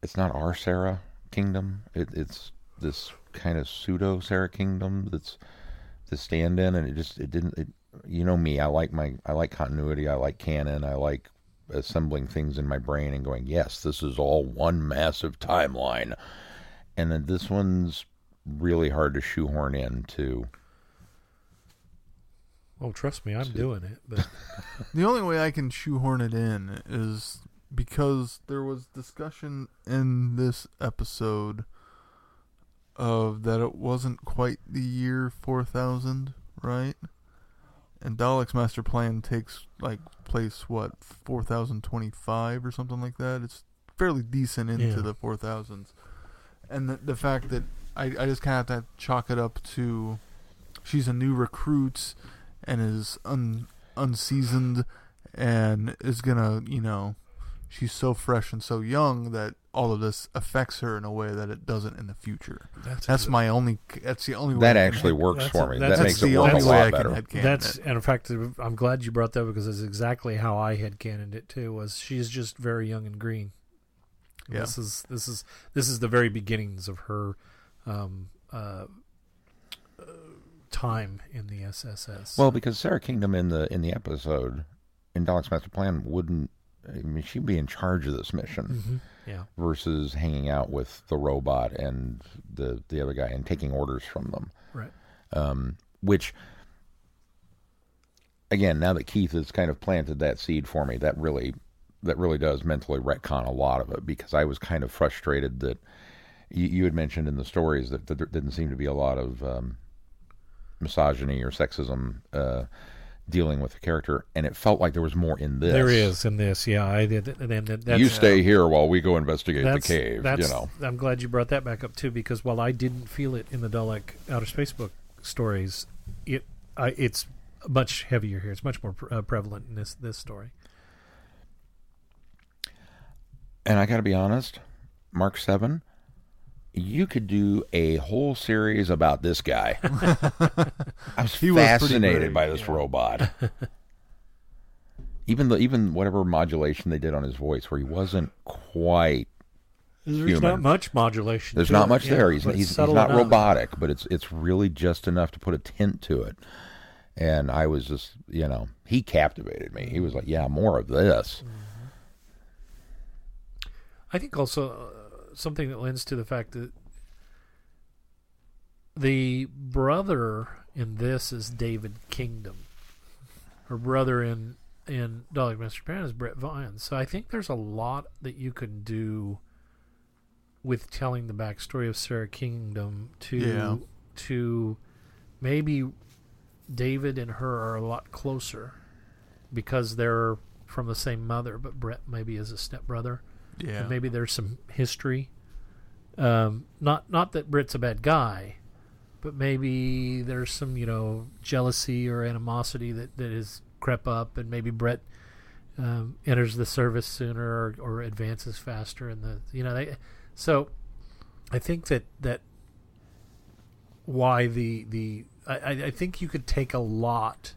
it's not our Sarah Kingdom. It, it's this kind of pseudo Sarah Kingdom that's the stand-in, and it just it didn't. It, you know me, I like my I like continuity. I like canon. I like assembling things in my brain and going, yes, this is all one massive timeline. And then this one's really hard to shoehorn in to... Oh, trust me, I'm to... doing it. But the only way I can shoehorn it in is because there was discussion in this episode of that it wasn't quite the year four thousand, right? And Dalek's master plan takes like place, what, four thousand twenty-five or something like that? It's fairly decent into yeah. the four thousands. And the, the fact that I, I just kind of have to chalk it up to she's a new recruit and is un, unseasoned and is going to, you know, she's so fresh and so young that all of this affects her in a way that it doesn't in the future. That's, that's exactly. my only. That's the only. Way that actually can, works for a, me. That makes it work a lot better. That's it. And in fact, I'm glad you brought that because that's exactly how I headcanoned it too. Was she's just very young and green. And yeah. This is this is this is the very beginnings of her um, uh, uh, time in the S S S. Well, because Sarah Kingdom in the in the episode in Dalek's Master Plan wouldn't. I mean, she'd be in charge of this mission mm-hmm. yeah. versus hanging out with the robot and the, the other guy and taking orders from them. Right. Um, which, again, now that Keith has kind of planted that seed for me, that really, that really does mentally retcon a lot of it because I was kind of frustrated that you, you had mentioned in the stories that, that there didn't seem to be a lot of um, misogyny or sexism uh dealing with the character, and it felt like there was more in this. There is in this, yeah. I, th- th- th- th- that's, you stay uh, here while we go investigate the cave, you know. I'm glad you brought that back up, too, because while I didn't feel it in the Dalek Outer Space Book stories, it I, it's much heavier here. It's much more pre- uh, prevalent in this, this story. And I got to be honest, Mark seven, you could do a whole series about this guy. I was he fascinated was by this yeah. robot. even the, even whatever modulation they did on his voice, where he wasn't quite There's human. not much modulation. There's not it. much yeah, there. He's, he's, he's not robotic, but it's it's really just enough to put a tint to it. And I was just, you know, he captivated me. He was like, yeah, more of this. Mm-hmm. I think also... Uh, something that lends to the fact that the brother in this is David Kingdom. Her brother in in Dalek Master Plan is Brett Vines. So I think there's a lot that you can do with telling the backstory of Sarah Kingdom to yeah. to maybe David and her are a lot closer because they're from the same mother, but Brett maybe is a stepbrother. Yeah. And maybe there's some history. Um, not not that Britt's a bad guy, but maybe there's some, you know, jealousy or animosity that, that has crept up, and maybe Brett um, enters the service sooner or, or advances faster. In the you know, they, so I think that, that why the the I, I think you could take a lot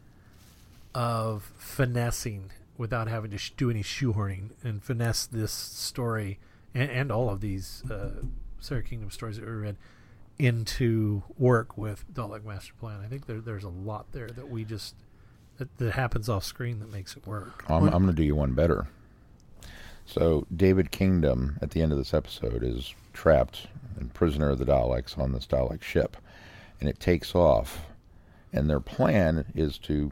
of finessing without having to sh- do any shoehorning and finesse this story and, and all of these uh, Sarah Kingdom stories that we read into work with Dalek Master Plan. I think there, there's a lot there that we just that, that happens off screen that makes it work. I'm, I'm going to do you one better. So David Kingdom at the end of this episode is trapped and prisoner of the Daleks on this Dalek ship, and it takes off, and their plan is to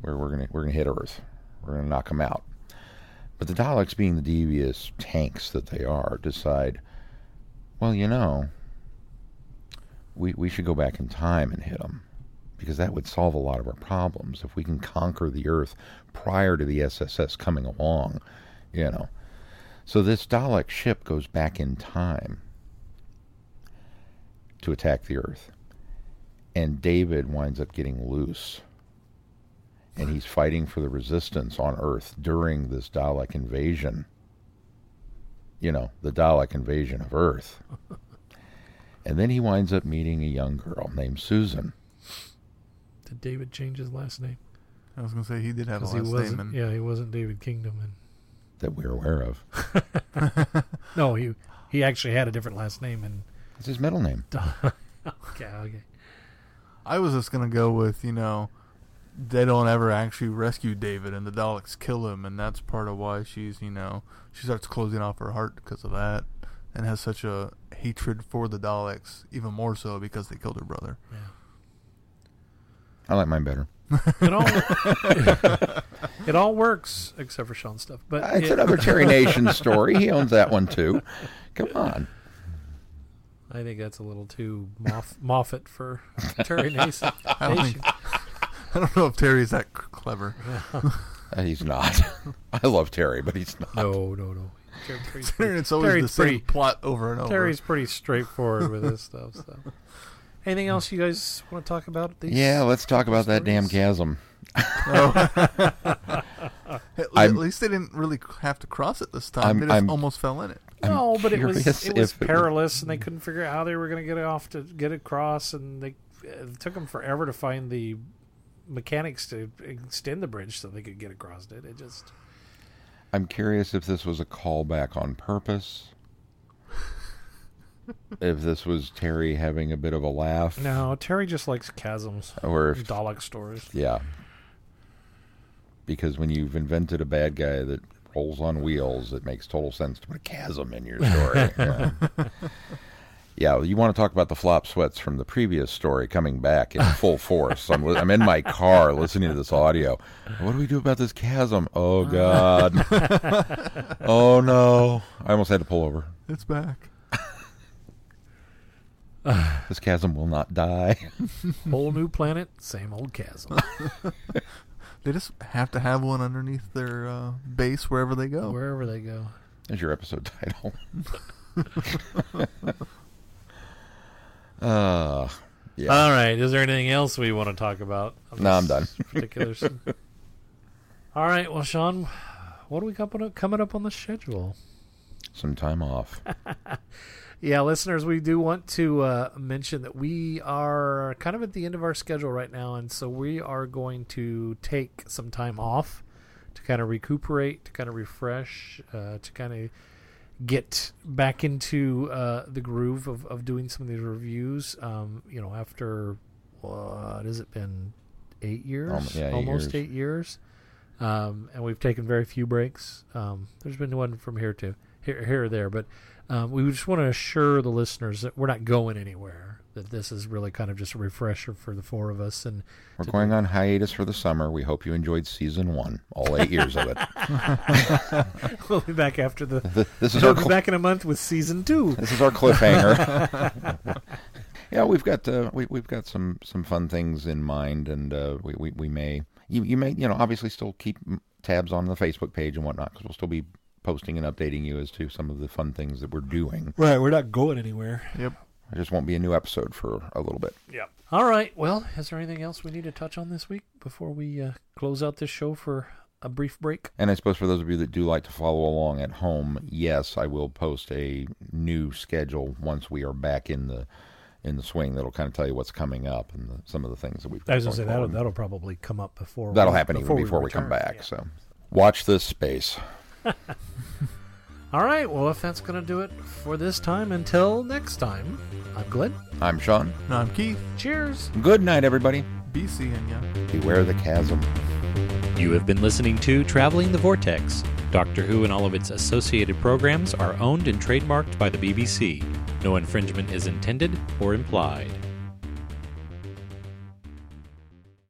where we're going to we're going to hit Earth. We're going to knock them out. But the Daleks, being the devious tanks that they are, decide, well, you know, we we should go back in time and hit them because that would solve a lot of our problems. If we can conquer the Earth prior to the S S S coming along, you know. So this Dalek ship goes back in time to attack the Earth. And David winds up getting loose. And he's fighting for the resistance on Earth during this Dalek invasion. You know, the Dalek invasion of Earth. And then he winds up meeting a young girl named Susan. Did David change his last name? I was going to say he did have a last name. And... Yeah, he wasn't David Kingdom. And... That we're aware of. No, he he actually had a different last name. And... It's his middle name. okay, okay. I was just going to go with, you know... they don't ever actually rescue David, and the Daleks kill him, and that's part of why she's, you know, she starts closing off her heart because of that, and has such a hatred for the Daleks, even more so because they killed her brother. Yeah. I like mine better. It all it all works except for Sean's stuff. But uh, it's it, another Terry Nation story. He owns that one too. Come on. I think that's a little too Moff, Moffat for Terry Nation. I don't, think, I don't know if Terry's that clever. uh, he's not. I love Terry, but he's not. No, no, no. Terry's pretty, it's always Terry's the same pretty, plot over and over. Terry's pretty straightforward with his stuff. So. Anything else you guys want to talk about? These yeah, let's talk about stories? That damn chasm. Oh. at, at least they didn't really have to cross it this time. I'm, they just I'm, almost fell in it. I'm no, but it was it was perilous, it... and they couldn't figure out how they were going to get it off to get across, and they it took them forever to find the mechanics to extend the bridge so they could get across it. It just. I'm curious if this was a callback on purpose. If this was Terry having a bit of a laugh. No, Terry just likes chasms. Or if, Dalek stories. Yeah. Because when you've invented a bad guy that rolls on wheels, it makes total sense to put a chasm in your story. Yeah, yeah well, you want to talk about the flop sweats from the previous story coming back in full force. I'm, I'm in my car listening to this audio. What do we do about this chasm? Oh, God. Oh, no. I almost had to pull over. It's back. This chasm will not die. Whole new planet, same old chasm. They just have to have one underneath their uh, base wherever they go. Wherever they go. There's your episode title. uh, yeah. All right. Is there anything else we want to talk about? No, I'm done. Particulars. All right. Well, Sean, what are we coming up on the schedule? Some time off. Yeah, listeners, we do want to uh, mention that we are kind of at the end of our schedule right now, and so we are going to take some time off to kind of recuperate, to kind of refresh, uh, to kind of get back into uh, the groove of, of doing some of these reviews. Um, you know, after, what has it been, eight years? Um, yeah, eight Almost years. eight years. Um, and we've taken very few breaks. Um, there's been one from here to here, here or there, but... Um, we just want to assure the listeners that we're not going anywhere, that this is really kind of just a refresher for the four of us. And we're going on hiatus for the summer. We hope you enjoyed season one, all eight years of it. We'll be back after the... the this is we'll our be cl- back in a month with season two. This is our cliffhanger. Yeah, we've got uh, we, we've got some, some fun things in mind, and uh, we, we, we may... You, you may, you know, obviously still keep tabs on the Facebook page and whatnot, because we'll still be... posting and updating you as to some of the fun things that we're doing. Right, we're not going anywhere. Yep. It just won't be a new episode for a little bit. Yep. All right, well, is there anything else we need to touch on this week before we uh, close out this show for a brief break? And I suppose for those of you that do like to follow along at home, yes, I will post a new schedule once we are back in the in the swing. That'll kind of tell you what's coming up and the, some of the things that we've got. I was going to say, that'll, that'll probably come up before. That'll we, happen before even before we, we come back. Yeah. So watch this space. All right, well, if that's going to do it for this time, until next time, I'm Glenn. I'm Sean. And I'm Keith. Cheers. Good night, everybody. Be seeing ya. Beware the chasm. You have been listening to Traveling the Vortex. Doctor Who and all of its associated programs are owned and trademarked by the B B C. No infringement is intended or implied.